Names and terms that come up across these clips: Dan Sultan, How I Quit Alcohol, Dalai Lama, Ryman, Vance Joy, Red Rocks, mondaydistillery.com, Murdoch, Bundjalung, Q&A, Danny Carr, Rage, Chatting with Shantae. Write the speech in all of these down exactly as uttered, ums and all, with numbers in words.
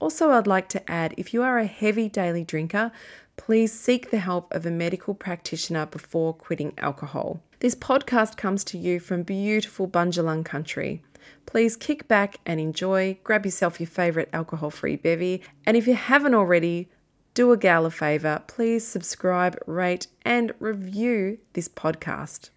Also, I'd like to add, if you are a heavy daily drinker, please seek the help of a medical practitioner before quitting alcohol. This podcast comes to you from beautiful Bundjalung country. Please kick back and enjoy, grab yourself your favourite alcohol-free bevy, and if you haven't already, do a gal a favour, please subscribe, rate and review this podcast.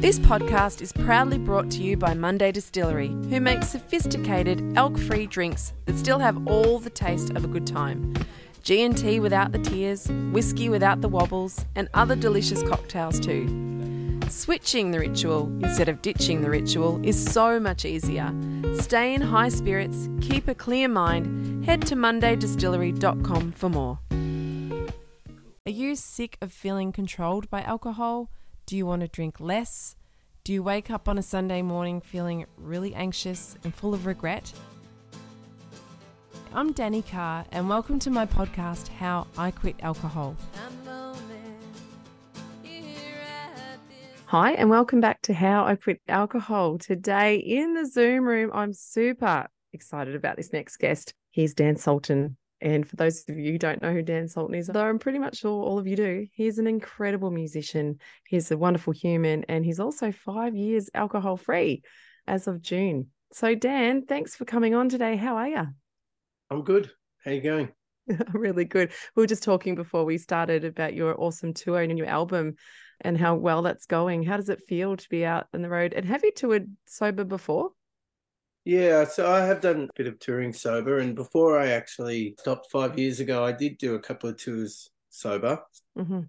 This podcast is proudly brought to you by Monday Distillery, who makes sophisticated, elk-free drinks that still have all the taste of a good time. G and T without the tears, whiskey without the wobbles, and other delicious cocktails too. Switching the ritual instead of ditching the ritual is so much easier. Stay in high spirits, keep a clear mind, head to monday distillery dot com for more. Are you sick of feeling controlled by alcohol? Do you want to drink less? Do you wake up on a Sunday morning feeling really anxious and full of regret? I'm Danny Carr and welcome to my podcast, How I Quit Alcohol. Hi and welcome back to How I Quit Alcohol. Today in the Zoom room, I'm super excited about this next guest. He's Dan Sultan. And for those of you who don't know who Dan Sultan is, though I'm pretty much sure all of you do, he's an incredible musician, he's a wonderful human, and he's also five years alcohol-free as of June. So Dan, thanks for coming on today. How are you? I'm good. How are you going? Really good. We were just talking before we started about your awesome tour and your album and how well that's going. How does it feel to be out on the road? And have you toured sober before? Yeah, so I have done a bit of touring sober, and before I actually stopped five years ago, I did do a couple of tours sober, mm-hmm.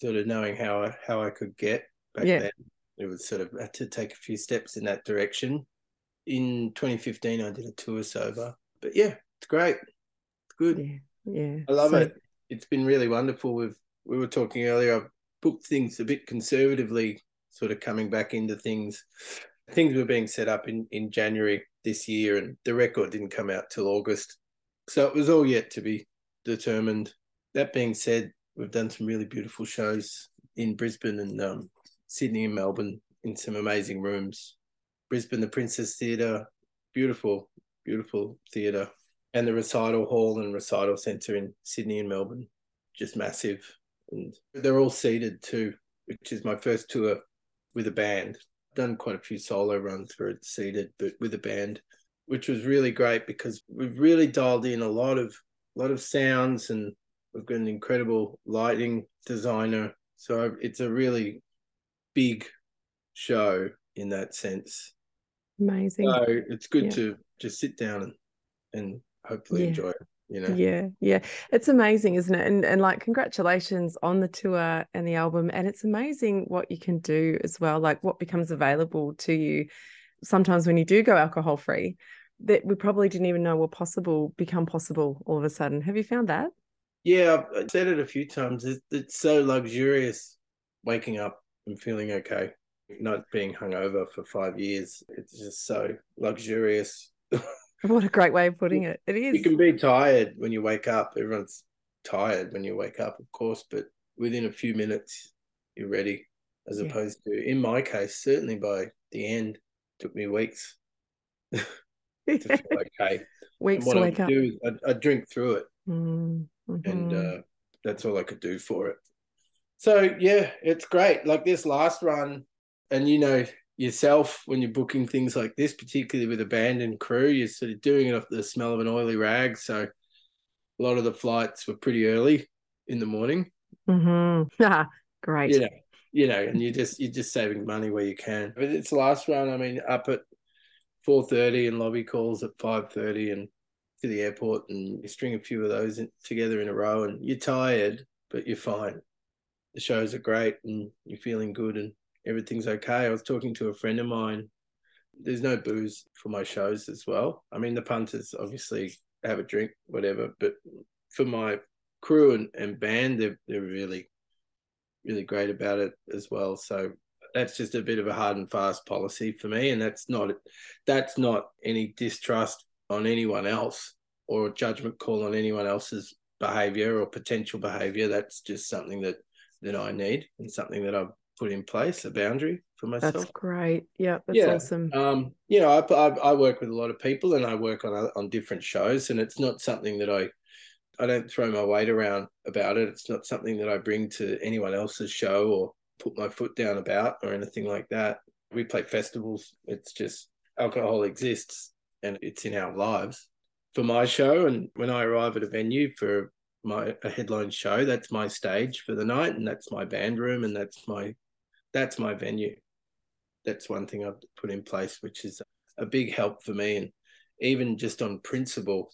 sort of knowing how I, how I could get back yeah. then. It was sort of I had to take a few steps in that direction. In twenty fifteen, I did a tour sober, but yeah, it's great. It's good. Yeah, yeah. I love so- it. It's been really wonderful. We've, we were talking earlier, I've booked things a bit conservatively, sort of coming back into things. Things were being set up in, in January this year, and the record didn't come out till August. So it was all yet to be determined. That being said, we've done some really beautiful shows in Brisbane and um, Sydney and Melbourne in some amazing rooms. Brisbane, the Princess Theatre, beautiful, beautiful theatre, and the Recital Hall and Recital Centre in Sydney and Melbourne, just massive. And they're all seated too, which is my first tour with a band. Done quite a few solo runs where it's seated, but with a band, which was really great because we've really dialed in a lot of a lot of sounds, and we've got an incredible lighting designer. So it's a really big show in that sense. Amazing. So it's good yeah. to just sit down and, and hopefully yeah. enjoy it. You know? Yeah, yeah. It's amazing, isn't it? And and like congratulations on the tour and the album. And it's amazing what you can do as well, like what becomes available to you sometimes when you do go alcohol free that we probably didn't even know were possible, become possible all of a sudden. Have you found that? Yeah, I've said it a few times. It's, it's so luxurious waking up and feeling okay, not being hungover for five years. It's just so luxurious. What a great way of putting it. It is. You can be tired when you wake up. Everyone's tired when you wake up, of course, but within a few minutes you're ready, as yeah. opposed to, in my case, certainly by the end, it took me weeks to feel okay. Weeks to wake up. I drink through it, mm-hmm. and uh, that's all I could do for it. So, yeah, it's great. Like this last run, and, you know, yourself when you're booking things like this, particularly with a band and crew, you're sort of doing it off the smell of an oily rag. So a lot of the flights were pretty early in the morning. Mm-hmm. Ah, great. You know, you know, and you're just you're just saving money where you can. But it's last run, I mean, up at four thirty and lobby calls at five thirty and to the airport, and you string a few of those in, together in a row, and you're tired, but you're fine. The shows are great and you're feeling good and everything's okay. I was talking to a friend of mine. There's no booze for my shows as well. I mean, the punters obviously have a drink, whatever, but for my crew and, and band, they're, they're really, really great about it as well. So that's just a bit of a hard and fast policy for me, and that's not that's not any distrust on anyone else or a judgment call on anyone else's behaviour or potential behaviour. That's just something that, that I need and something that I've put in place, a boundary for myself. That's great. Yeah, that's yeah. awesome. Um, you know, I, I I work with a lot of people and I work on on different shows, and it's not something that I, I don't throw my weight around about it. It's not something that I bring to anyone else's show or put my foot down about or anything like that. We play festivals. It's just alcohol exists and it's in our lives. For my show, and when I arrive at a venue for my a headline show, that's my stage for the night, and that's my band room, and that's my that's my venue. That's one thing I've put in place, which is a big help for me, and even just on principle,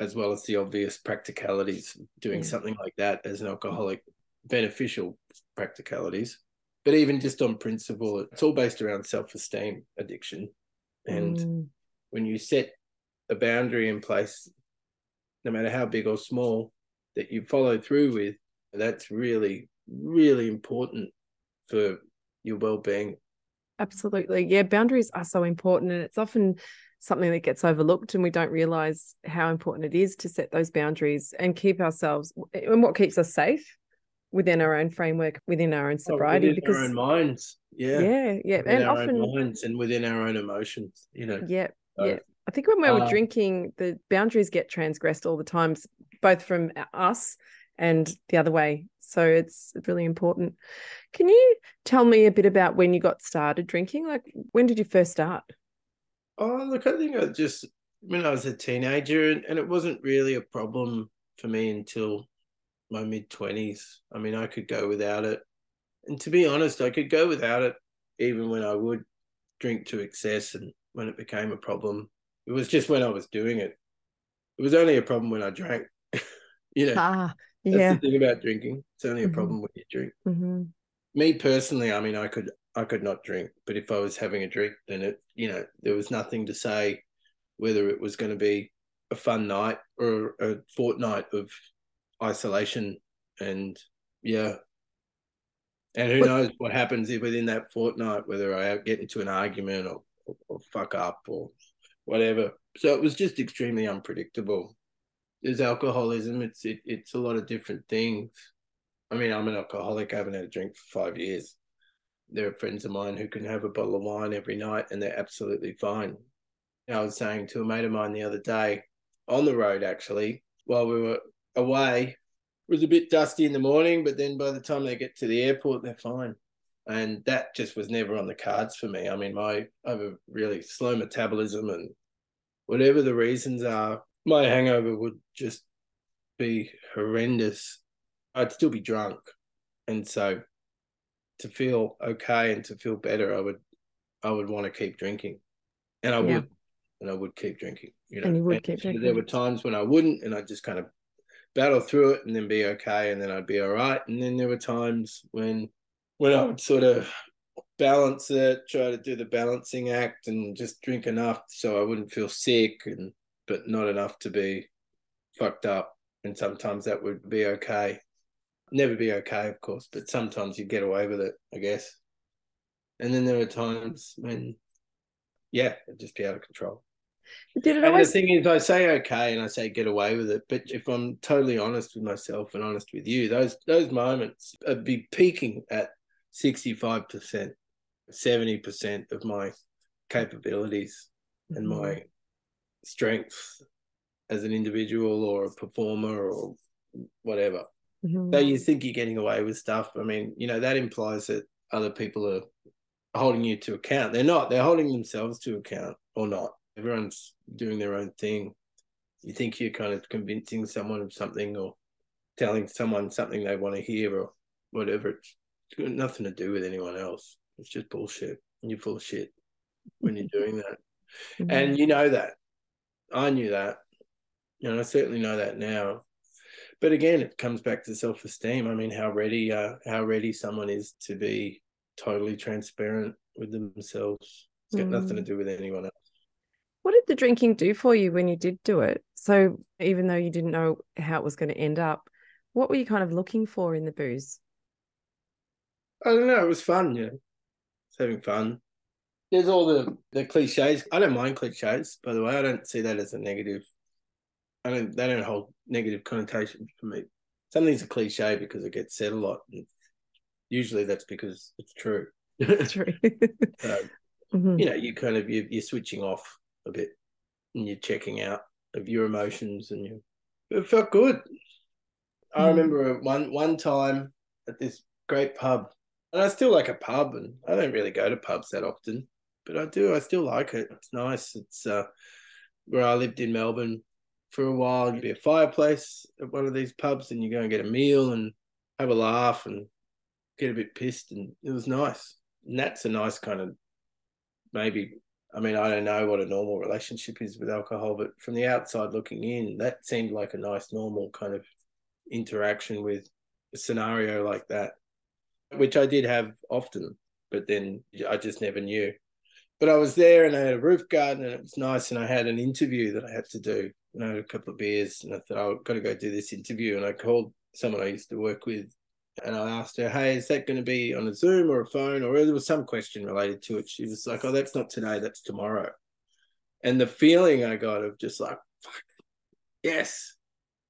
as well as the obvious practicalities, doing yeah. something like that as an alcoholic, beneficial practicalities. But even just on principle, it's all based around self-esteem, addiction. And mm. when you set a boundary in place, no matter how big or small, that you follow through with, that's really, really important for your well-being. Absolutely. Yeah, boundaries are so important, and it's often something that gets overlooked, and we don't realize how important it is to set those boundaries and keep ourselves, and what keeps us safe within our own framework, within our own sobriety. Oh, within because, our own minds. Yeah. Yeah. Yeah. Within and our often, own minds and within our own emotions, you know. Yeah. So, yeah. I think when we were uh, drinking, the boundaries get transgressed all the time, both from us and the other way. So it's really important. Can you tell me a bit about when you got started drinking? Like, when did you first start? Oh, look, I think I just, when I was a teenager, and, and it wasn't really a problem for me until my mid-twenties. I mean, I could go without it. And to be honest, I could go without it even when I would drink to excess, and when it became a problem, it was just when I was doing it. It was only a problem when I drank. You know, ah, yeah. that's the thing about drinking. It's only a mm-hmm. problem when you drink. Mm-hmm. Me personally, I mean, I could I could not drink, but if I was having a drink, then it, you know, there was nothing to say whether it was going to be a fun night or a fortnight of isolation. And yeah, and who what, knows what happens if within that fortnight, whether I get into an argument or, or, or fuck up or whatever. So it was just extremely unpredictable. There's alcoholism. It's it, it's a lot of different things. I mean, I'm an alcoholic. I haven't had a drink for five years. There are friends of mine who can have a bottle of wine every night and they're absolutely fine. I was saying to a mate of mine the other day, on the road actually, while we were away, it was a bit dusty in the morning, but then by the time they get to the airport, they're fine. And that just was never on the cards for me. I mean, my I have a really slow metabolism, and whatever the reasons are, my hangover would just be horrendous. I'd still be drunk. And so to feel okay and to feel better, I would I would want to keep drinking. And I yeah. would. And I would keep drinking. You know? And you would and keep drinking. There were times when I wouldn't, and I'd just kind of battle through it and then be okay, and then I'd be all right. And then there were times when when I would sort of balance it, try to do the balancing act and just drink enough so I wouldn't feel sick, and but not enough to be fucked up. And sometimes that would be okay. Never be okay, of course, but sometimes you get away with it, I guess. And then there are times when, yeah, it'd just be out of control. Did it and always... The thing is, I say okay and I say get away with it, but if I'm totally honest with myself and honest with you, those those moments would be peaking at sixty-five percent, seventy percent of my capabilities mm-hmm. and my strengths as an individual or a performer or whatever. Mm-hmm. So you think you're getting away with stuff. I mean, you know, that implies that other people are holding you to account. They're not. They're holding themselves to account or not. Everyone's doing their own thing. You think you're kind of convincing someone of something or telling someone something they want to hear or whatever. It's got nothing to do with anyone else. It's just bullshit. And you're full of shit when you're doing that. Mm-hmm. And you know that. I knew that. You know, I certainly know that now. But again, it comes back to self-esteem. I mean, how ready uh, how ready someone is to be totally transparent with themselves. It's got mm. nothing to do with anyone else. What did the drinking do for you when you did do it? So even though you didn't know how it was going to end up, what were you kind of looking for in the booze? I don't know. It was fun, yeah. It's having fun. There's all the, the cliches. I don't mind cliches, by the way. I don't see that as a negative. I don't, they don't hold negative connotations for me. Something's a cliche because it gets said a lot. And usually that's because it's true. It's true. So, mm-hmm. you know, you kind of, you, you're switching off a bit and you're checking out of your emotions and you, it felt good. Mm-hmm. I remember one, one time at this great pub, and I still like a pub, and I don't really go to pubs that often, but I do. I still like it. It's nice. It's uh, where I lived in Melbourne. For a while, you'd be a fireplace at one of these pubs and you go and get a meal and have a laugh and get a bit pissed, and it was nice. And that's a nice kind of maybe, I mean, I don't know what a normal relationship is with alcohol, but from the outside looking in, that seemed like a nice, normal kind of interaction with a scenario like that, which I did have often, but then I just never knew. But I was there and I had a roof garden and it was nice, and I had an interview that I had to do. And I had a couple of beers and I thought, oh, I've got to go do this interview. And I called someone I used to work with and I asked her, hey, is that going to be on a Zoom or a phone? Or there was some question related to it. She was like, oh, that's not today, that's tomorrow. And the feeling I got of just like, fuck, yes.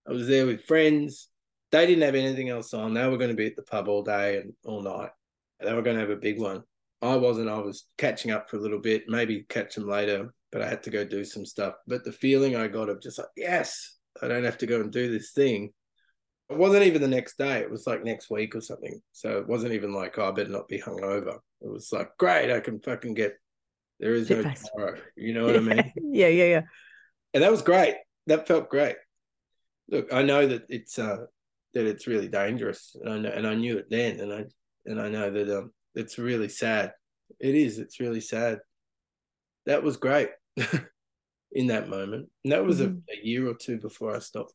I was there with friends. They didn't have anything else on. They were going to be at the pub all day and all night. They were going to have a big one. I wasn't. I was catching up for a little bit, maybe catch them later, but I had to go do some stuff. But the feeling I got of just like, yes, I don't have to go and do this thing. It wasn't even the next day. It was like next week or something. So it wasn't even like, oh, I better not be hungover. It was like, great, I can fucking get, there is no tomorrow. You know what yeah. I mean? Yeah, yeah, yeah. And that was great. That felt great. Look, I know that it's uh, that it's really dangerous. And I, know, and I knew it then. And I, and I know that... Um, It's really sad. It is. It's really sad. That was great in that moment. And that was mm-hmm. a, a year or two before I stopped.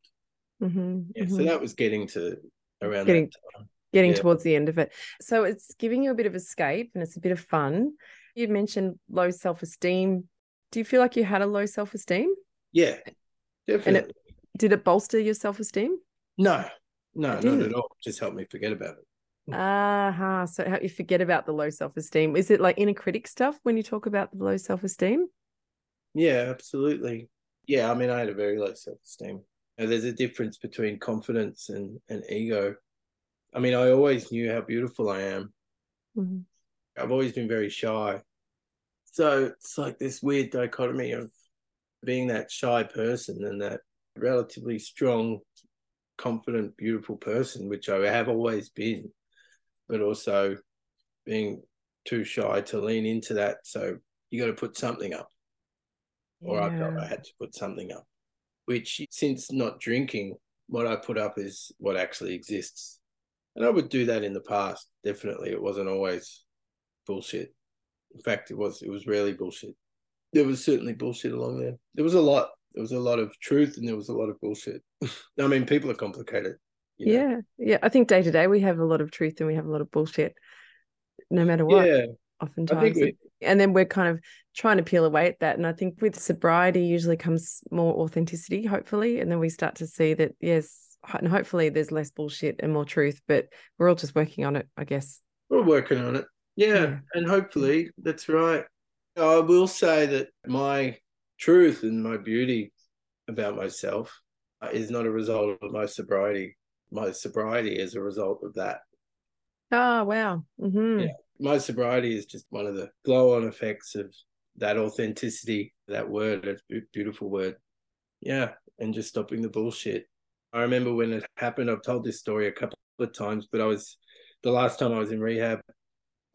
Mm-hmm. Yeah, mm-hmm. So that was getting to around getting, that time. Getting yeah. towards the end of it. So it's giving you a bit of escape and it's a bit of fun. You mentioned low self-esteem. Do you feel like you had a low self-esteem? Yeah, definitely. And it, did it bolster your self-esteem? No, no, not at all. It just helped me forget about it. Ah, uh-huh. So how you forget about the low self-esteem. Is it like inner critic stuff when you talk about the low self-esteem? Yeah, absolutely. Yeah, I mean, I had a very low self-esteem. Now, there's a difference between confidence and, and ego. I mean, I always knew how beautiful I am. Mm-hmm. I've always been very shy. So it's like this weird dichotomy of being that shy person and that relatively strong, confident, beautiful person, which I have always been. But also being too shy to lean into that. So you got to put something up. Or yeah. I felt I had to put something up, which since not drinking, what I put up is what actually exists. And I would do that in the past. Definitely. It wasn't always bullshit. In fact, it was, it was rarely bullshit. There was certainly bullshit along there. There was a lot. There was a lot of truth and there was a lot of bullshit. I mean, people are complicated. You know? Yeah, yeah. I think day to day we have a lot of truth and we have a lot of bullshit, no matter what. Yeah, oftentimes, we... and then we're kind of trying to peel away at that. And I think with sobriety, usually comes more authenticity, hopefully, and then we start to see that yes, and hopefully there's less bullshit and more truth. But we're all just working on it, I guess. We're working on it, yeah, yeah. And hopefully that's right. I will say that my truth and my beauty about myself is not a result of my sobriety. My sobriety is a result of that. Oh, wow. Mm-hmm. Yeah. My sobriety is just one of the glow-on effects of that authenticity, that word, a beautiful word. Yeah, and just stopping the bullshit. I remember when it happened, I've told this story a couple of times, but I was, the last time I was in rehab,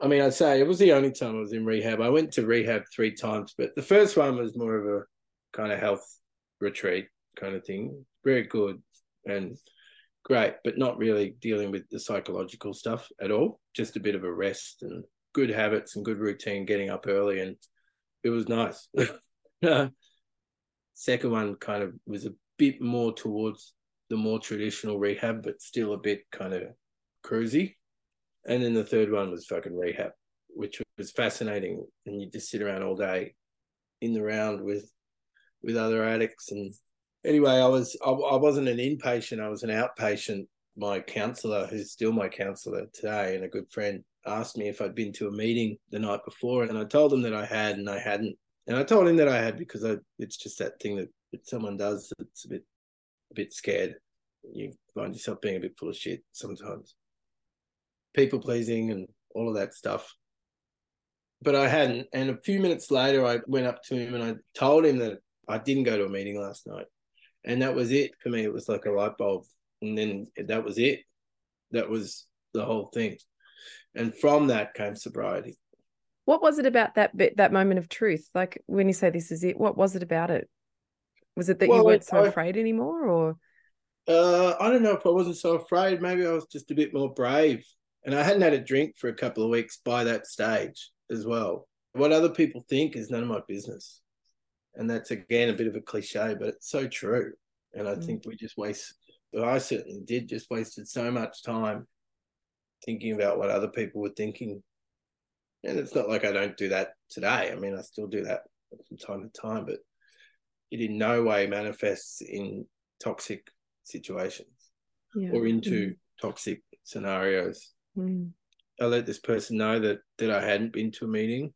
I mean, I'd say it was the only time I was in rehab. I went to rehab three times, but the first one was more of a kind of health retreat kind of thing. Very good and great, but not really dealing with the psychological stuff at all. Just a bit of a rest and good habits and good routine, getting up early, and it was nice. Second one kind of was a bit more towards the more traditional rehab, but still a bit kind of cruisy. And then the third one was fucking rehab, which was fascinating. And you just sit around all day in the round with with other addicts. And anyway, I, was, I, I wasn't an inpatient. I was an outpatient. My counsellor, who's still my counsellor today and a good friend, asked me if I'd been to a meeting the night before. And I told him that I had and I hadn't. And I told him that I had because I, it's just that thing that, that someone does that's a bit, a bit scared. You find yourself being a bit full of shit sometimes. People pleasing and all of that stuff. But I hadn't. And a few minutes later, I went up to him and I told him that I didn't go to a meeting last night. And that was it for me. It was like a light bulb. And then that was it. That was the whole thing. And from that came sobriety. What was it about that bit, that moment of truth? Like when you say this is it, what was it about it? Was it that well, you weren't so I, afraid anymore? Or uh, I don't know if I wasn't so afraid. Maybe I was just a bit more brave. And I hadn't had a drink for a couple of weeks by that stage as well. What other people think is none of my business. And that's, again, a bit of a cliche, but it's so true. And I mm. think we just waste, well, I certainly did, just wasted so much time thinking about what other people were thinking. And it's not like I don't do that today. I mean, I still do that from time to time, but it in no way manifests in toxic situations yeah. or into mm. toxic scenarios. Mm. I let this person know that that I hadn't been to a meeting,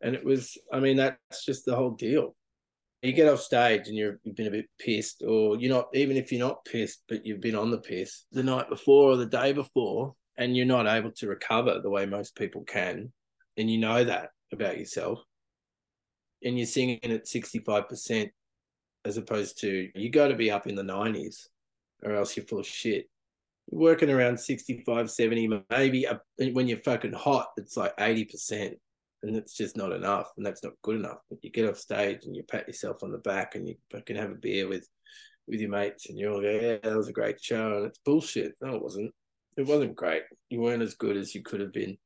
and it was, I mean, that's just the whole deal. You get off stage and you're, you've been a bit pissed, or you're not, even if you're not pissed, but you've been on the piss the night before or the day before, and you're not able to recover the way most people can, and you know that about yourself, and you're singing at sixty-five percent as opposed to you got to be up in the nineties or else you're full of shit. Working around sixty-five, seventy, maybe uh, when you're fucking hot, it's like eighty percent, and it's just not enough, and that's not good enough. But you get off stage and you pat yourself on the back and you fucking have a beer with, with your mates and you're all like, yeah, that was a great show, and it's bullshit. No, it wasn't. It wasn't great. You weren't as good as you could have been,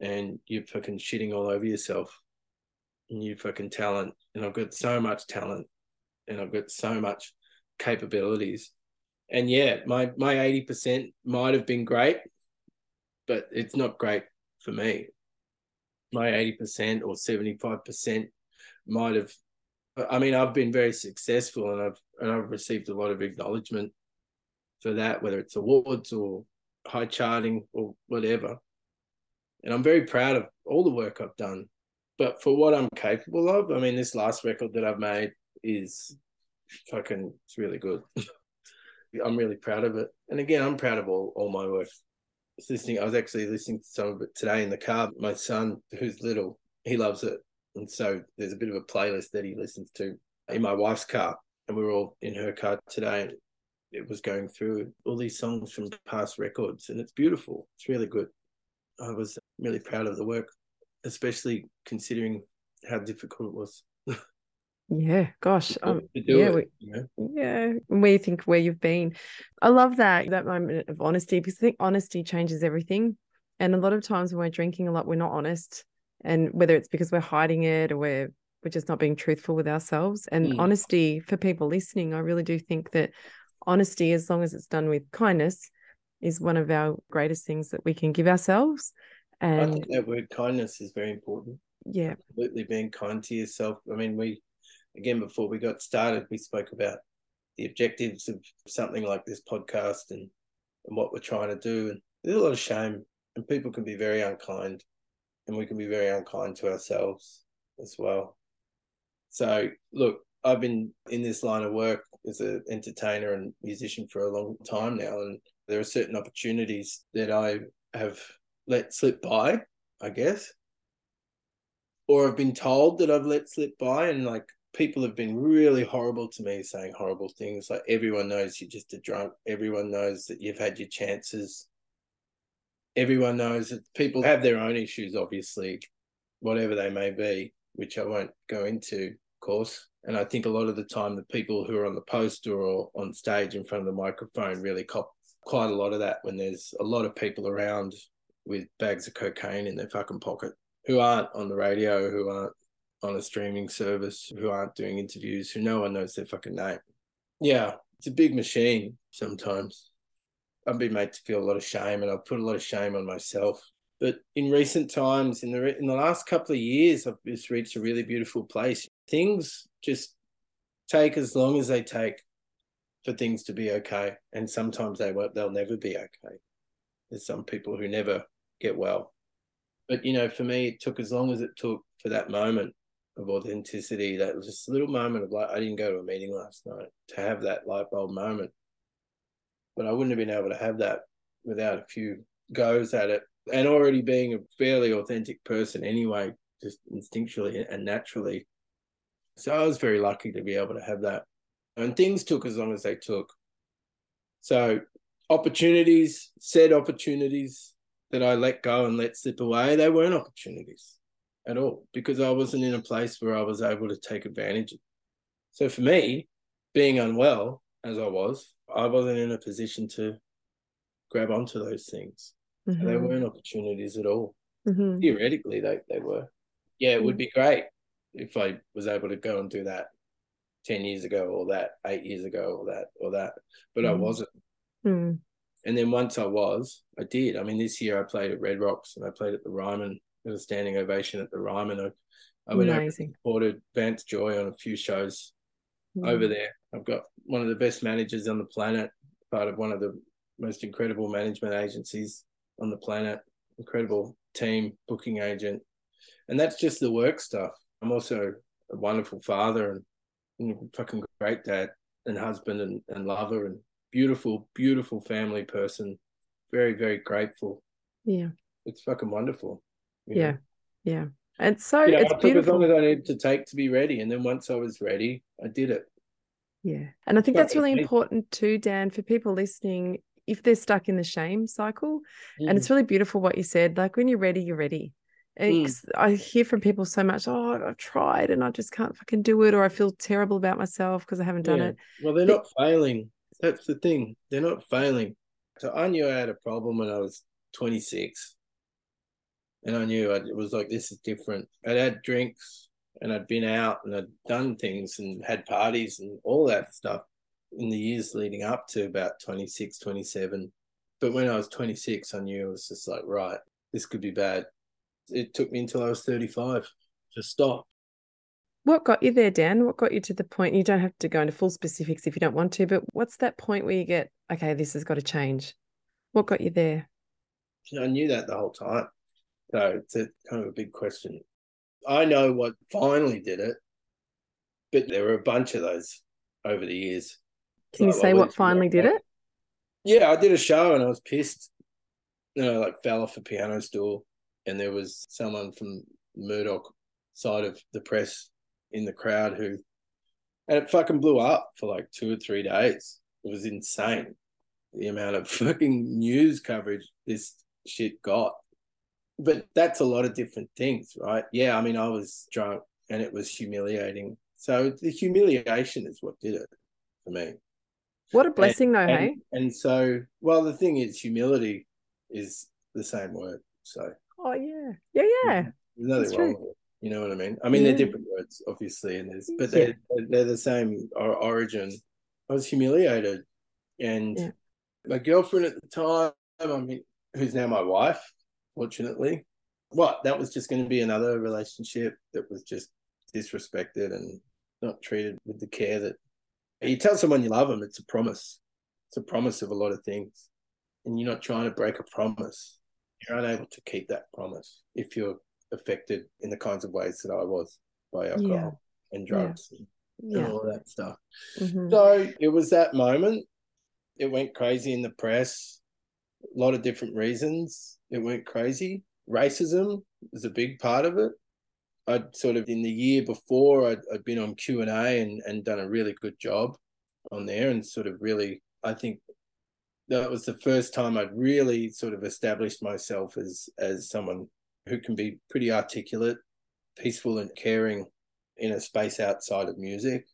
and you're fucking shitting all over yourself, and you fucking talent, and I've got so much talent, and I've got so much capabilities. And yeah, my, my eighty percent might have been great, but it's not great for me. My eighty percent or seventy-five percent might have, I mean, I've been very successful, and I've and I've received a lot of acknowledgement for that, whether it's awards or high charting or whatever. And I'm very proud of all the work I've done. But for what I'm capable of, I mean, this last record that I've made is fucking, it's really good. I'm really proud of it. And again, I'm proud of all, all my work. I was listening, I was actually listening to some of it today in the car. My son, who's little, he loves it. And so there's a bit of a playlist that he listens to in my wife's car. And we were all in her car today. And it was going through all these songs from past records. And it's beautiful. It's really good. I was really proud of the work, especially considering how difficult it was. Yeah, gosh. Um, yeah, it, we, you know? yeah. We think where you've been. I love that, that moment of honesty, because I think honesty changes everything. And a lot of times when we're drinking a lot, we're not honest. And whether it's because we're hiding it or we're, we're just not being truthful with ourselves. And mm. honesty, for people listening, I really do think that honesty, as long as it's done with kindness, is one of our greatest things that we can give ourselves. And I think that word kindness is very important. Yeah. Absolutely being kind to yourself. I mean, we... Again, before we got started, we spoke about the objectives of something like this podcast and, and what we're trying to do. And there's a lot of shame, and people can be very unkind, and we can be very unkind to ourselves as well. So look, I've been in this line of work as an entertainer and musician for a long time now, and there are certain opportunities that I have let slip by, I guess, or I've been told that I've let slip by, and like people have been really horrible to me, saying horrible things like, everyone knows you're just a drunk, everyone knows that you've had your chances, everyone knows that people have their own issues, obviously, whatever they may be, which I won't go into, of course. And I think a lot of the time the people who are on the poster or on stage in front of the microphone really cop quite a lot of that when there's a lot of people around with bags of cocaine in their fucking pocket who aren't on the radio, who aren't on a streaming service, who aren't doing interviews, who no one knows their fucking name. Yeah, it's a big machine sometimes. I've been made to feel a lot of shame, and I've put a lot of shame on myself. But in recent times, in the in the last couple of years, I've just reached a really beautiful place. Things just take as long as they take for things to be okay, and sometimes they won't, they'll never be okay. There's some people who never get well. But, you know, for me, it took as long as it took for that moment of authenticity, that was just a little moment of like, I didn't go to a meeting last night, to have that light bulb moment. But I wouldn't have been able to have that without a few goes at it, and already being a fairly authentic person anyway, just instinctually and naturally. So I was very lucky to be able to have that. And things took as long as they took. So opportunities, said opportunities that I let go and let slip away, they weren't opportunities at all, because I wasn't in a place where I was able to take advantage of. So for me, being unwell as I was, I wasn't in a position to grab onto those things. Mm-hmm. They weren't opportunities at all. Mm-hmm. Theoretically, they, they were. Yeah, it would be great if I was able to go and do that ten years ago or that, eight years ago or that, or that. But mm-hmm. I wasn't. Mm-hmm. And then once I was, I did. I mean, this year I played at Red Rocks, and I played at the Ryman. It was a standing ovation at the Ryman. I, I went over and supported Vance Joy on a few shows mm-hmm. over there. I've got one of the best managers on the planet, part of one of the most incredible management agencies on the planet, incredible team, booking agent. And that's just the work stuff. I'm also a wonderful father and, and a fucking great dad and husband and, and lover and beautiful, beautiful family person. Very, very grateful. Yeah. It's fucking wonderful. Yeah. Know? Yeah. And so yeah, it's I took beautiful. As long as I needed to take to be ready. And then once I was ready, I did it. Yeah. And I think but that's really important too, Dan, for people listening, if they're stuck in the shame cycle. Mm. And it's really beautiful what you said. Like, when you're ready, you're ready. Mm. I hear from people so much, oh, I've tried and I just can't fucking do it, or I feel terrible about myself because I haven't done yeah. it. Well, they're but, not failing. That's the thing. They're not failing. So I knew I had a problem when I was twenty-six. And I knew I, it was like, this is different. I'd had drinks and I'd been out and I'd done things and had parties and all that stuff in the years leading up to about twenty-six, twenty-seven. But when I was twenty-six, I knew I was just like, right, this could be bad. It took me until I was thirty-five to stop. What got you there, Dan? What got you to the point? You don't have to go into full specifics if you don't want to, but what's that point where you get, okay, this has got to change? What got you there? I knew that the whole time. So it's a, kind of a big question. I know what finally did it, but there were a bunch of those over the years. Can you say what finally did it? Yeah, I did a show and I was pissed. And I like fell off a piano stool, and there was someone from Murdoch side of the press in the crowd who, and it fucking blew up for like two or three days. It was insane, the amount of fucking news coverage this shit got. But that's a lot of different things, right? Yeah, I mean, I was drunk and it was humiliating. So the humiliation is what did it for me. What a blessing, and, though, and, hey? And so, well, the thing is, humility is the same word. So. Oh, yeah. Yeah, yeah. There's nothing that's wrong true. With it. You know what I mean? I mean, yeah. They're different words, obviously, and there's, but they're, yeah. they're the same origin. I was humiliated. And yeah. my girlfriend at the time, I mean, who's now my wife, fortunately, what that was just going to be another relationship that was just disrespected and not treated with the care that you tell someone you love them. It's a promise. It's a promise of a lot of things, and you're not trying to break a promise. You're unable to keep that promise if you're affected in the kinds of ways that I was by alcohol. and drugs yeah. and yeah. all that stuff. Mm-hmm. So it was that moment. It went crazy in the press. A lot of different reasons it went crazy. Racism was a big part of it. I'd sort of, in the year before, I'd, I'd been on Q and A and, and done a really good job on there, and sort of really, I think that was the first time I'd really sort of established myself as as someone who can be pretty articulate, peaceful and caring in a space outside of music.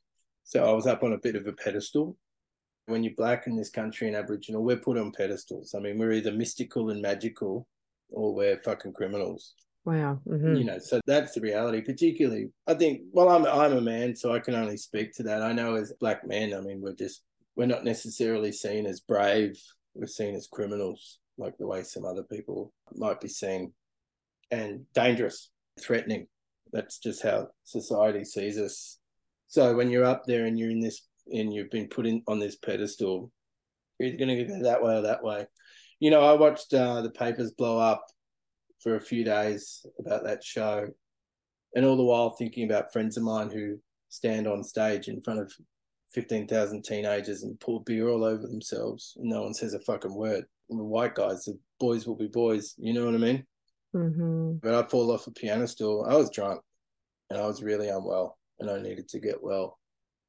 So I was up on a bit of a pedestal. When you're black in this country and Aboriginal, we're put on pedestals. I mean, we're either mystical and magical or we're fucking criminals. Wow. Mm-hmm. You know, so that's the reality, particularly, I think, well, I'm I'm a man, so I can only speak to that. I know as black men, I mean, we're just, we're not necessarily seen as brave. We're seen as criminals, like the way some other people might be seen, and dangerous, threatening. That's just how society sees us. So when you're up there and you're in this, and you've been put in on this pedestal, you're going to go that way or that way. You know, I watched uh, the papers blow up for a few days about that show, and all the while thinking about friends of mine who stand on stage in front of fifteen thousand teenagers and pour beer all over themselves and no one says a fucking word. And the white guys, the boys will be boys, you know what I mean? Mm-hmm. But I fall off a piano stool. I was drunk and I was really unwell and I needed to get well.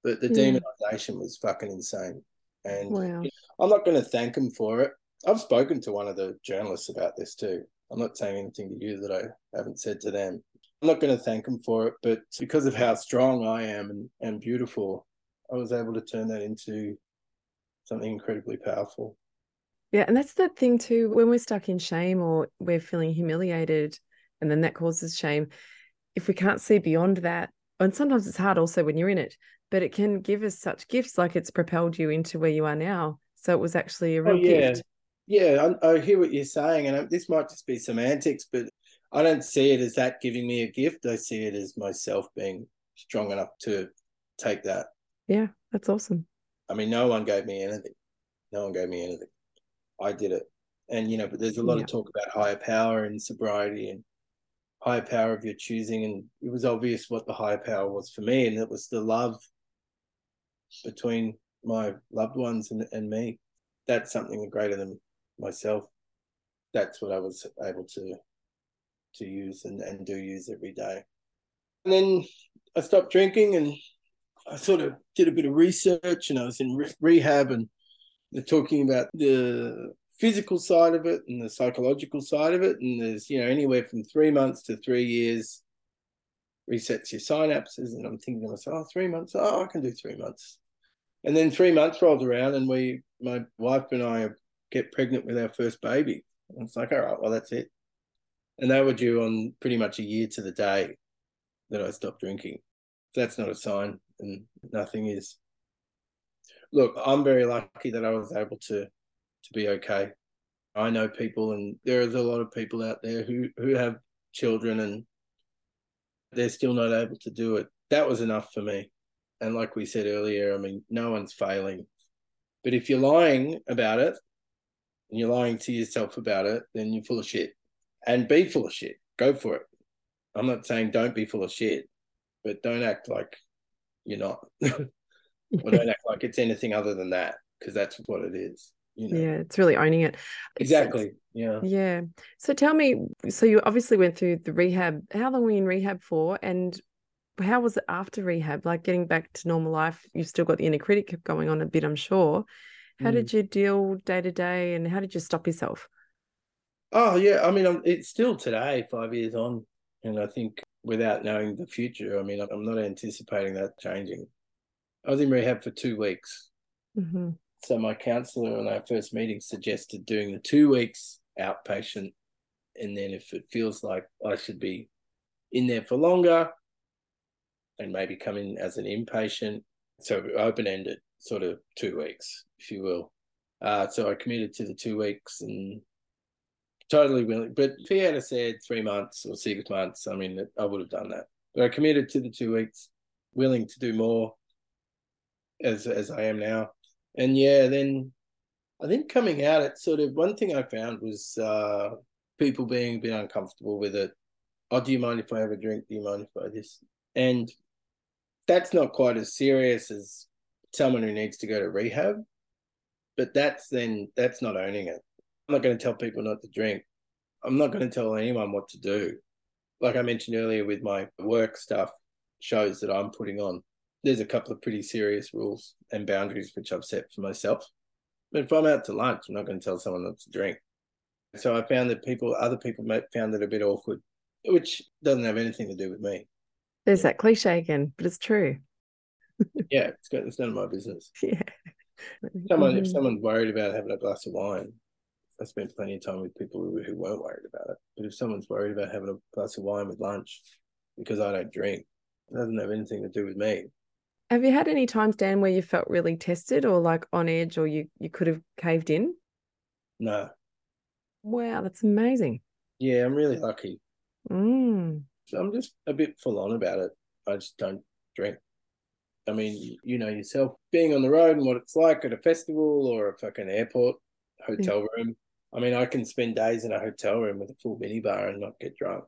But the mm. demonization was fucking insane. And wow. I'm not going to thank him for it. I've spoken to one of the journalists about this too. I'm not saying anything to you that I haven't said to them. I'm not going to thank them for it, but because of how strong I am and, and beautiful, I was able to turn that into something incredibly powerful. Yeah, and that's the thing too, when we're stuck in shame or we're feeling humiliated and then that causes shame, if we can't see beyond that, and sometimes it's hard also when you're in it, but it can give us such gifts, like it's propelled you into where you are now. So it was actually a real oh, yeah. gift. Yeah, I, I hear what you're saying, and I, this might just be semantics, but I don't see it as that giving me a gift. I see it as myself being strong enough to take that. Yeah, that's awesome. I mean, no one gave me anything. No one gave me anything. I did it. And, you know, but there's a lot yeah. of talk about higher power and sobriety and higher power of your choosing, and it was obvious what the higher power was for me, and it was the love between my loved ones and, and me. That's something greater than myself. That's what I was able to to use and, and do use every day. And then I stopped drinking and I sort of did a bit of research, and I was in re- rehab and they're talking about the physical side of it and the psychological side of it, and there's, you know, anywhere from three months to three years resets your synapses, and I'm thinking to myself, oh, three months, oh, I can do three months. And then three months rolled around and we, my wife and I get pregnant with our first baby. And it's like, all right, well, that's it. And they were due on pretty much a year to the day that I stopped drinking. So that's not a sign, and nothing is. Look, I'm very lucky that I was able to to be okay. I know people, and there is a lot of people out there who, who have children and they're still not able to do it. That was enough for me. And like we said earlier, I mean, no one's failing. But if you're lying about it and you're lying to yourself about it, then you're full of shit. And be full of shit. Go for it. I'm not saying don't be full of shit, but don't act like you're not. Or don't act like it's anything other than that, because that's what it is. You know? Yeah, it's really owning it. Exactly. It's, yeah. Yeah. So tell me, so you obviously went through the rehab. How long were you in rehab for? And how was it after rehab? Like getting back to normal life, you've still got the inner critic going on a bit, I'm sure. How mm. did you deal day to day, and how did you stop yourself? Oh, yeah. I mean, I'm, it's still today, five years on. And I think without knowing the future, I mean, I'm not anticipating that changing. I was in rehab for two weeks. Mm-hmm. So my counsellor on our first meeting suggested doing the two weeks outpatient, and then if it feels like I should be in there for longer, and maybe come in as an inpatient. So open-ended, sort of two weeks, if you will. Uh, so I committed to the two weeks and totally willing. But if he had said three months or six months, I mean, I would have done that. But I committed to the two weeks, willing to do more as as I am now. And yeah, then I think coming out, it's sort of, one thing I found was uh, people being a bit uncomfortable with it. Oh, do you mind if I have a drink? Do you mind if I just... And that's not quite as serious as someone who needs to go to rehab, but that's then that's not owning it. I'm not going to tell people not to drink. I'm not going to tell anyone what to do. Like I mentioned earlier with my work stuff, shows that I'm putting on, there's a couple of pretty serious rules and boundaries which I've set for myself. But if I'm out to lunch, I'm not going to tell someone not to drink. So I found that people, other people found it a bit awkward, which doesn't have anything to do with me. There's yeah. that cliche again, but it's true. yeah, it's, got, it's none of my business. Yeah. Someone, if someone's worried about having a glass of wine, I spent plenty of time with people who, who weren't worried about it. But if someone's worried about having a glass of wine with lunch because I don't drink, it doesn't have anything to do with me. Have you had any times, Dan, where you felt really tested or like on edge or you, you could have caved in? No. Wow, that's amazing. Yeah, I'm really lucky. Mm. So I'm just a bit full on about it. I just don't drink. I mean, you know yourself, being on the road and what it's like at a festival or a fucking airport, hotel yeah. room. I mean, I can spend days in a hotel room with a full minibar and not get drunk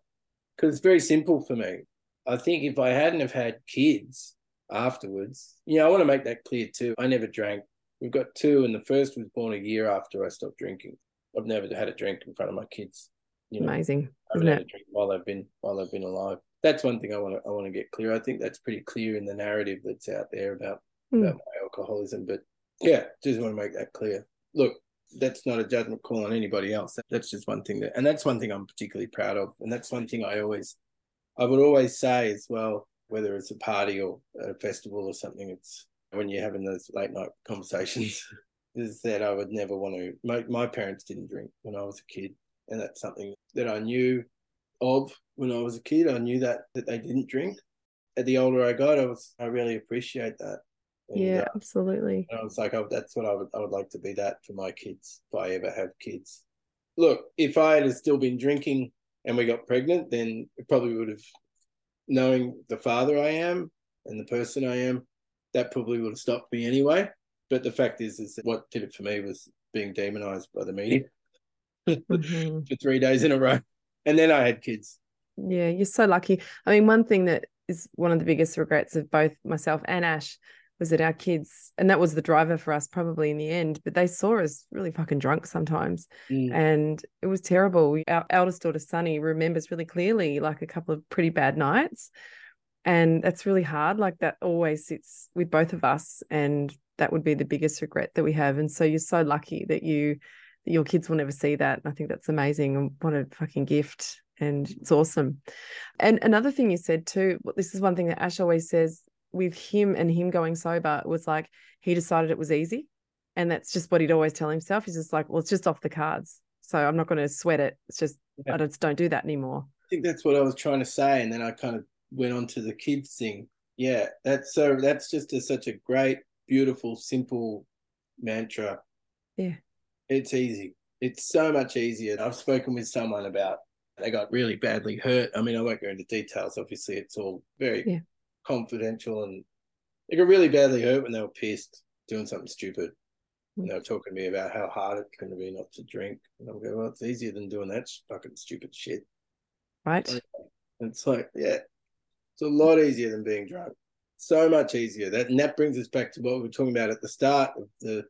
because it's very simple for me. I think if I hadn't have had kids afterwards, you know, I want to make that clear too. I never drank. We've got two, and the first was born a year after I stopped drinking. I've never had a drink in front of my kids. You know, amazing. I haven't had a drink while I've been while I've been alive. That's one thing I want to I want to get clear. I think that's pretty clear in the narrative that's out there about, mm. about my alcoholism. But yeah, just want to make that clear. Look, that's not a judgment call on anybody else. That's just one thing that, and that's one thing I'm particularly proud of. And that's one thing I always, I would always say as well, whether it's a party or a festival or something, it's when you're having those late night conversations, is that I would never want to, my, my parents didn't drink when I was a kid. And that's something that I knew of when I was a kid. I knew that, that they didn't drink. At the older I got, I was, I really appreciate that. And, yeah, uh, absolutely. And I was like, oh, that's what I would, I would like to be that for my kids if I ever have kids. Look, if I had still been drinking and we got pregnant, then it probably would have, knowing the father I am and the person I am, that probably would have stopped me anyway. But the fact is, is that what did it for me was being demonized by the media mm-hmm. for three days in a row. And then I had kids. Yeah, you're so lucky. I mean, one thing that is one of the biggest regrets of both myself and Ash was that our kids, and that was the driver for us probably in the end, but they saw us really fucking drunk sometimes. Mm. And it was terrible. Our eldest daughter, Sunny, remembers really clearly like a couple of pretty bad nights. And that's really hard. Like that always sits with both of us. And that would be the biggest regret that we have. And so you're so lucky that you, that your kids will never see that. And I think that's amazing. And what a fucking gift. And it's awesome. And another thing you said too, this is one thing that Ash always says, with him and him going sober, it was like he decided it was easy, and that's just what he'd always tell himself. He's just like, well, it's just off the cards, so I'm not going to sweat it. It's just yeah. I just don't do that anymore. I think that's what I was trying to say, and then I kind of went on to the kids thing. Yeah, that's so that's just a, such a great, beautiful, simple mantra. Yeah, it's easy. It's so much easier. I've spoken with someone about they got really badly hurt. I mean, I won't go into details. Obviously, it's all very. Yeah. confidential, and they got really badly hurt when they were pissed doing something stupid. And they were talking to me about how hard it's going to be not to drink. And I'm going, well, it's easier than doing that fucking stupid shit. Right. And it's like, yeah, it's a lot easier than being drunk. So much easier. That And that brings us back to what we were talking about at the start of the,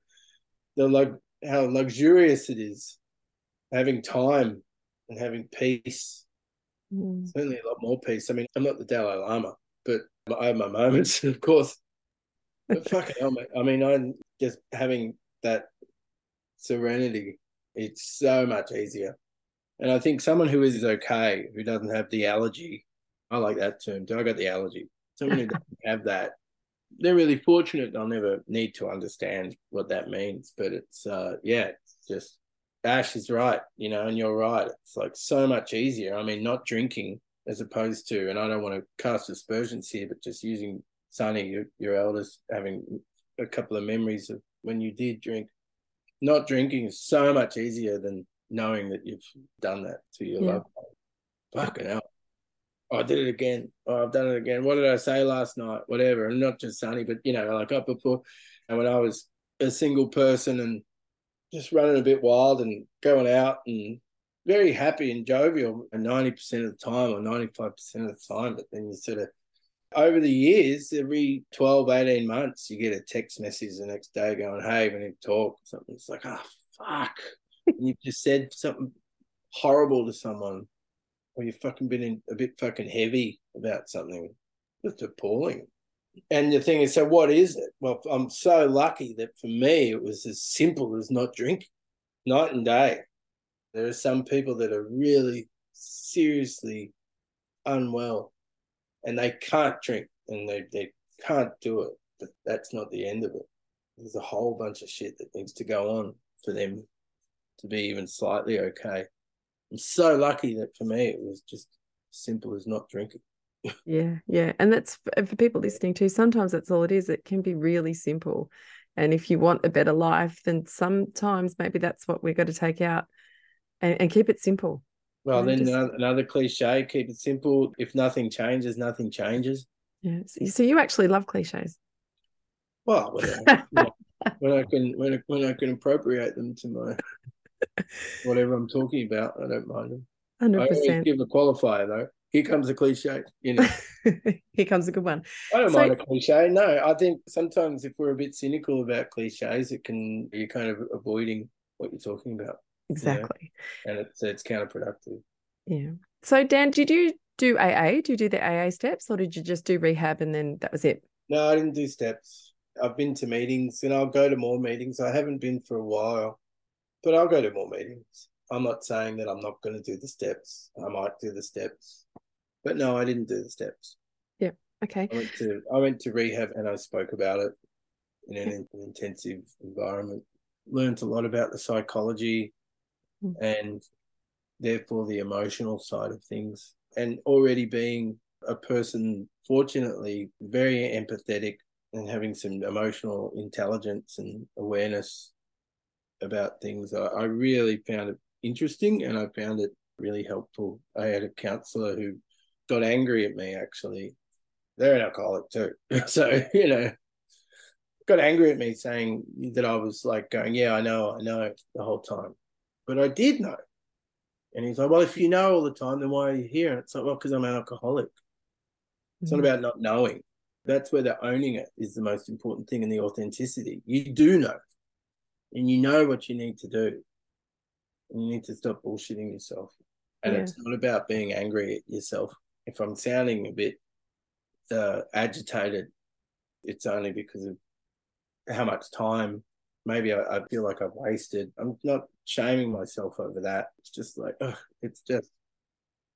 the lug, how luxurious it is having time and having peace. Mm. Certainly a lot more peace. I mean, I'm not the Dalai Lama, but I have my moments, of course. But fucking hell, mate. I mean, I'm just having that serenity. It's so much easier. And I think someone who is okay, who doesn't have the allergy, I like that term. I got the allergy. Someone who doesn't have that, they're really fortunate. They'll never need to understand what that means. But it's, uh, yeah, it's just Ash is right, you know, and you're right. It's like so much easier. I mean, not drinking as opposed to, and I don't want to cast aspersions here, but just using Sunny, your, your eldest, having a couple of memories of when you did drink. Not drinking is so much easier than knowing that you've done that to your yeah. loved one. Fucking hell. Oh, I did it again. Oh, I've done it again. What did I say last night? Whatever. And not just Sunny, but, you know, like up before. And when I was a single person and just running a bit wild and going out and very happy and jovial ninety percent of the time or ninety-five percent of the time, but then you sort of Over the years, every twelve, eighteen months, you get a text message the next day going, hey, we need to talk. Something's like, oh, fuck. And you've just said something horrible to someone, or you've fucking been in a bit fucking heavy about something. Just appalling. And the thing is, so what is it? Well, I'm so lucky that for me, it was as simple as not drinking, night and day. There are some people that are really seriously unwell and they can't drink and they, they can't do it, but that's not the end of it. There's a whole bunch of shit that needs to go on for them to be even slightly okay. I'm so lucky that for me, it was just simple as not drinking. Yeah, yeah. And that's for people listening too. Sometimes that's all it is. It can be really simple. And if you want a better life, then sometimes maybe that's what we've got to take out and, and keep it simple. Well, and then just... another, another cliche, keep it simple. If nothing changes, nothing changes. Yeah. So you actually love cliches. Well, when I, when I can when I, when I can appropriate them to my whatever I'm talking about, I don't mind them. one hundred percent. I always give a qualifier though. Here comes a cliche, you know. Here comes a good one. I don't so, mind a cliche. No, I think sometimes if we're a bit cynical about cliches, it can you're kind of avoiding what you're talking about. Exactly. You know? And it's it's counterproductive. Yeah. So, Dan, did you do A A? Do you do the A A steps, or did you just do rehab and then that was it? No, I didn't do steps. I've been to meetings, and I'll go to more meetings. I haven't been for a while, but I'll go to more meetings. I'm not saying that I'm not going to do the steps. I might do the steps. But no, I didn't do the steps. Yeah, okay. I went to, I went to rehab and I spoke about it in an in, intensive environment. Learned a lot about the psychology mm. and therefore the emotional side of things. And already being a person, fortunately, very empathetic and having some emotional intelligence and awareness about things, I, I really found it interesting and I found it really helpful. I had a counsellor who got angry at me, actually. They're an alcoholic too. So, you know, got angry at me saying that I was like going, yeah, I know, I know the whole time. But I did know. And he's like, well, if you know all the time, then why are you here? And it's like, well, because I'm an alcoholic. It's mm-hmm. not about not knowing. That's where the owning it is the most important thing, and the authenticity. You do know. And you know what you need to do. And you need to stop bullshitting yourself. And yeah. it's not about being angry at yourself. If I'm sounding a bit uh, agitated, it's only because of how much time maybe I, I feel like I've wasted. I'm not shaming myself over that. It's just like, ugh, it's just,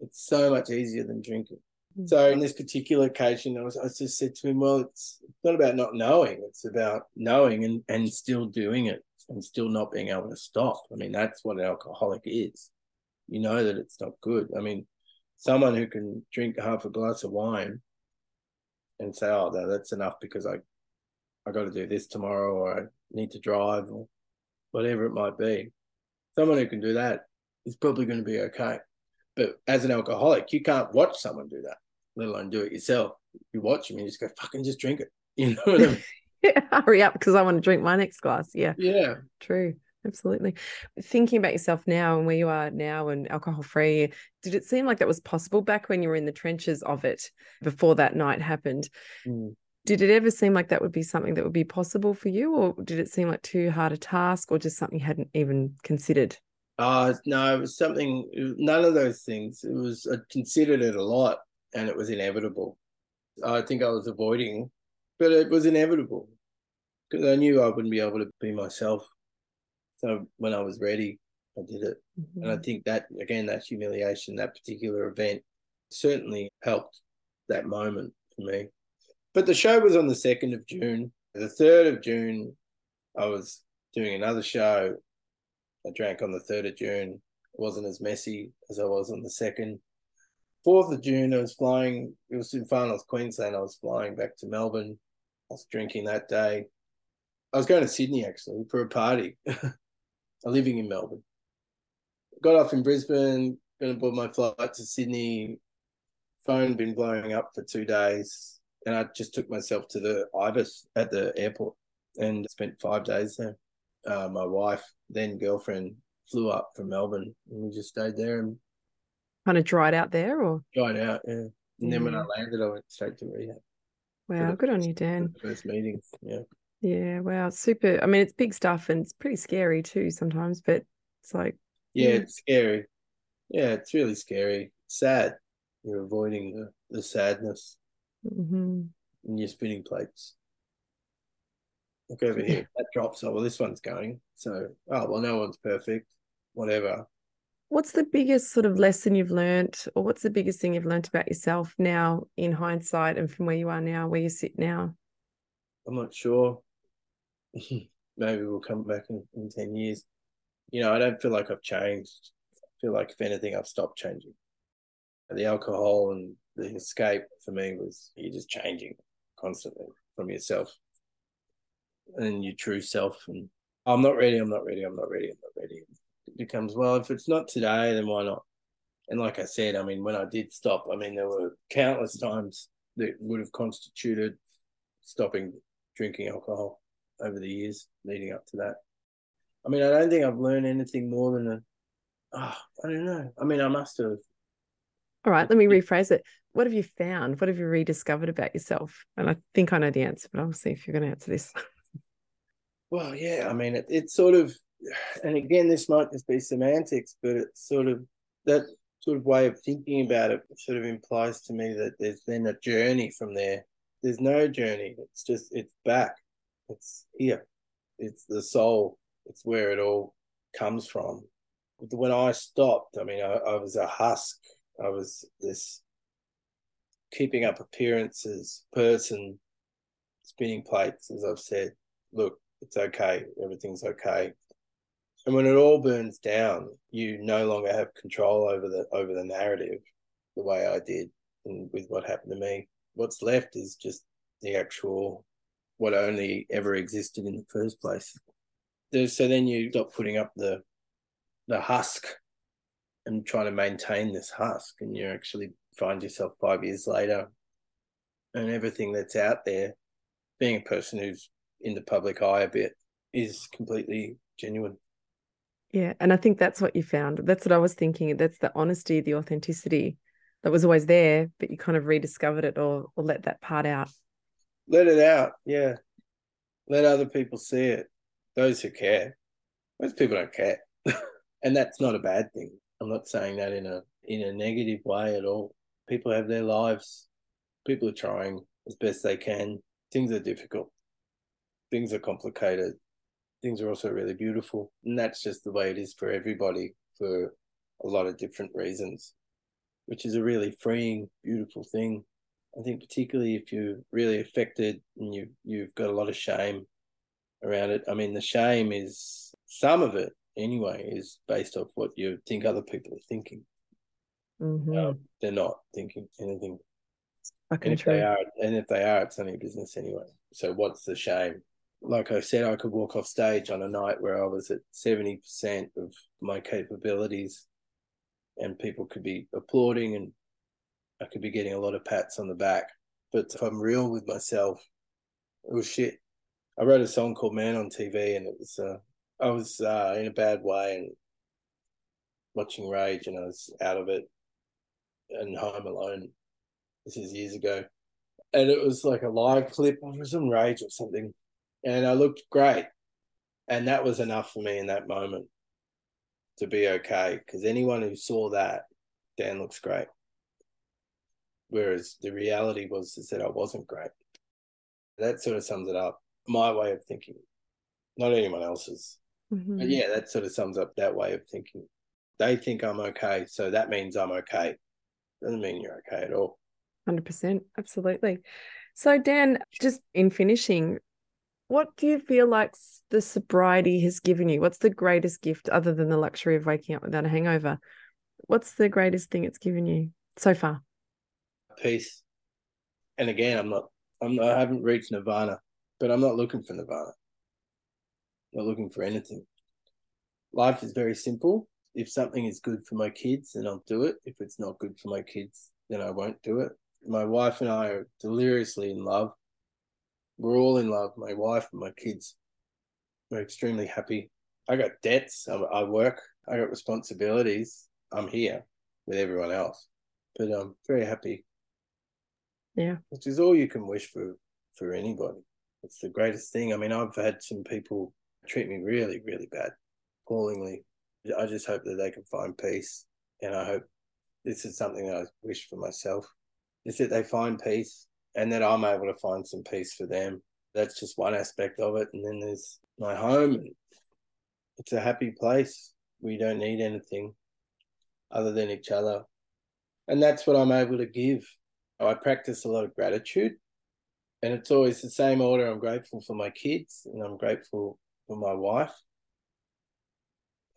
it's so much easier than drinking. Mm-hmm. So in this particular occasion, I was, I just said to him, well, it's, it's not about not knowing. It's about knowing and, and still doing it and still not being able to stop. I mean, that's what an alcoholic is. You know that it's not good. I mean, someone who can drink half a glass of wine and say, oh, no, that's enough because I I got to do this tomorrow, or I need to drive, or whatever it might be. Someone who can do that is probably going to be okay. But as an alcoholic, you can't watch someone do that, let alone do it yourself. You watch them and you just go, fucking just drink it. You know what I mean? Yeah, hurry up because I want to drink my next glass. Yeah. Yeah. True. Absolutely. Thinking about yourself now and where you are now and alcohol free, did it seem like that was possible back when you were in the trenches of it before that night happened? Mm. Did it ever seem like that would be something that would be possible for you, or did it seem like too hard a task, or just something you hadn't even considered? Uh, no, it was something, none of those things. It was, I considered it a lot and it was inevitable. I think I was avoiding, but it was inevitable because I knew I wouldn't be able to be myself. So when I was ready, I did it. Mm-hmm. And I think that, again, that humiliation, that particular event certainly helped that moment for me. But the show was on the second of June. The third of June, I was doing another show. I drank on the third of June. It wasn't as messy as I was on the second. fourth of June, I was flying. It was in Far North Queensland. I was flying back to Melbourne. I was drinking that day. I was going to Sydney, actually, for a party. Living in Melbourne. Got off in Brisbane, going to board my flight to Sydney. Phone been blowing up for two days. And I just took myself to the Ibis at the airport and spent five days there. Uh, my wife, then girlfriend, flew up from Melbourne and we just stayed there. And kind of dried out there or? Dried out, yeah. And then when I landed, I went straight to rehab. Wow, good on you, Dan. First meeting, yeah. Yeah, wow, super. I mean, it's big stuff and it's pretty scary too sometimes, but it's like... Yeah, yeah. It's scary. Yeah, it's really scary. It's sad. You're avoiding the, the sadness. Mm-hmm. And you're spinning plates. Look over here. That drops. Oh, well, this one's going. So, oh, well, no one's perfect. Whatever. What's the biggest sort of lesson you've learnt, or what's the biggest thing you've learnt about yourself now in hindsight and from where you are now, where you sit now? I'm not sure. Maybe we'll come back in, in ten years. You know, I don't feel like I've changed. I feel like, if anything, I've stopped changing. The alcohol and the escape for me was, you're just changing constantly from yourself and your true self. And I'm not ready, I'm not ready, I'm not ready, I'm not ready. It becomes, well, if it's not today, then why not? And like I said, I mean, when I did stop, I mean, there were countless times that would have constituted stopping drinking alcohol over the years leading up to that. I mean, I don't think I've learned anything more than a, oh, I don't know. I mean, I must have. All right, let me rephrase it. What have you found? What have you rediscovered about yourself? And I think I know the answer, but I'll see if you're going to answer this. Well, yeah, I mean, it, it's sort of, and again, this might just be semantics, but it's sort of, that sort of way of thinking about it sort of implies to me that there's then a journey from there. There's no journey. It's just, it's back. It's here. It's the soul. It's where it all comes from. When I stopped, I mean, I, I was a husk. I was this keeping up appearances person, spinning plates, as I've said. Look, it's okay. Everything's okay. And when it all burns down, you no longer have control over the over the narrative the way I did, and with what happened to me. What's left is just the actual, what only ever existed in the first place. So then you stop putting up the the husk and trying to maintain this husk, and you actually find yourself five years later and everything that's out there, being a person who's in the public eye a bit, is completely genuine. Yeah, and I think that's what you found. That's what I was thinking. That's the honesty, the authenticity that was always there, but you kind of rediscovered it, or, or let that part out. Let it out, yeah. Let other people see it, those who care. Most people don't care. And that's not a bad thing. I'm not saying that in a in a negative way at all. People have their lives. People are trying as best they can. Things are difficult. Things are complicated. Things are also really beautiful. And that's just the way it is for everybody, for a lot of different reasons, which is a really freeing, beautiful thing. I think particularly if you're really affected and you, you've got a lot of shame around it. I mean, the shame is, some of it anyway, is based off what you think other people are thinking. Mm-hmm. Um, they're not thinking anything. And if, they are, and if they are, it's only business anyway. So what's the shame? Like I said, I could walk off stage on a night where I was at seventy percent of my capabilities, and people could be applauding and I could be getting a lot of pats on the back. But if I'm real with myself, it was shit. I wrote a song called Man on T V, and it was... Uh, I was uh, in a bad way and watching Rage, and I was out of it and home alone. This is years ago. And it was like a live clip. I was in Rage or something, and I looked great. And that was enough for me in that moment to be okay, because anyone who saw that, Dan looks great. Whereas the reality was is that I wasn't great. That sort of sums it up, my way of thinking, not anyone else's. Mm-hmm. But yeah, that sort of sums up that way of thinking. They think I'm okay, so that means I'm okay. Doesn't mean you're okay at all. one hundred percent, absolutely. So, Dan, just in finishing, what do you feel like the sobriety has given you? What's the greatest gift, other than the luxury of waking up without a hangover? What's the greatest thing it's given you so far? Peace. And again, I'm not, I'm not I haven't reached nirvana, but I'm not looking for nirvana. Not looking for anything. Life is very simple. If something is good for my kids, then I'll do it. If it's not good for my kids, then I won't do it. My wife and I are deliriously in love. We're all in love, my wife and my kids. We're extremely happy. I got debts. I, I work. I got responsibilities. I'm here with everyone else. But I'm very happy. Yeah. Which is all you can wish for, for anybody. It's the greatest thing. I mean, I've had some people treat me really, really bad, appallingly. I just hope that they can find peace. And I hope this is something that I wish for myself, is that they find peace and that I'm able to find some peace for them. That's just one aspect of it. And then there's my home. It's a happy place. We don't need anything other than each other. And that's what I'm able to give. I practice a lot of gratitude, and it's always the same order. I'm grateful for my kids, and I'm grateful for my wife,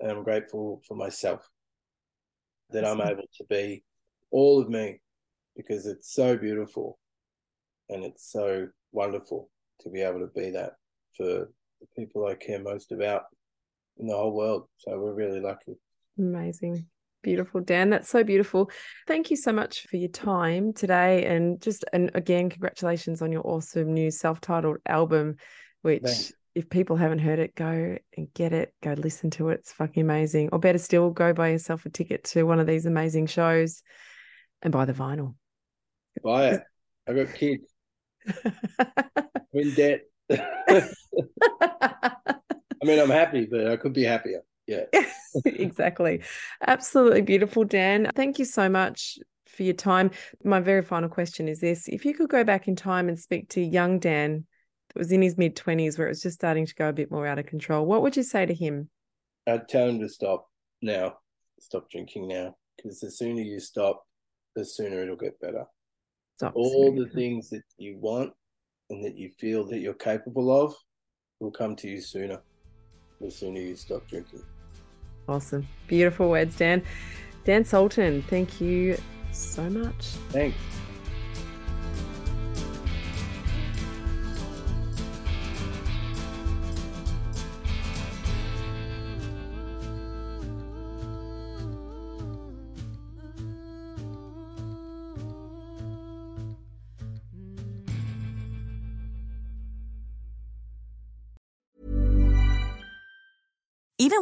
and I'm grateful for myself, that I'm able to be all of me, because it's so beautiful and it's so wonderful to be able to be that for the people I care most about in the whole world. So we're really lucky. Amazing. Beautiful, Dan. That's so beautiful. Thank you so much for your time today. And just, and again, congratulations on your awesome new self-titled album, which Thanks. If people haven't heard it, go and get it, go listen to it. It's fucking amazing. Or better still, go buy yourself a ticket to one of these amazing shows and buy the vinyl. Buy it. I got kids. I'm in debt. I mean, I'm happy, but I could be happier. Yeah, exactly. Absolutely beautiful, Dan. Thank you so much for your time. My very final question is this. If you could go back in time and speak to young Dan that was in his mid-twenties, where it was just starting to go a bit more out of control, what would you say to him? I'd tell him to stop now. Stop drinking now. Because the sooner you stop, the sooner it'll get better. Stop All sooner. The things that you want and that you feel that you're capable of will come to you sooner. The sooner you stop drinking. Awesome. Beautiful words, Dan. Dan Sultan, thank you so much. Thanks. Even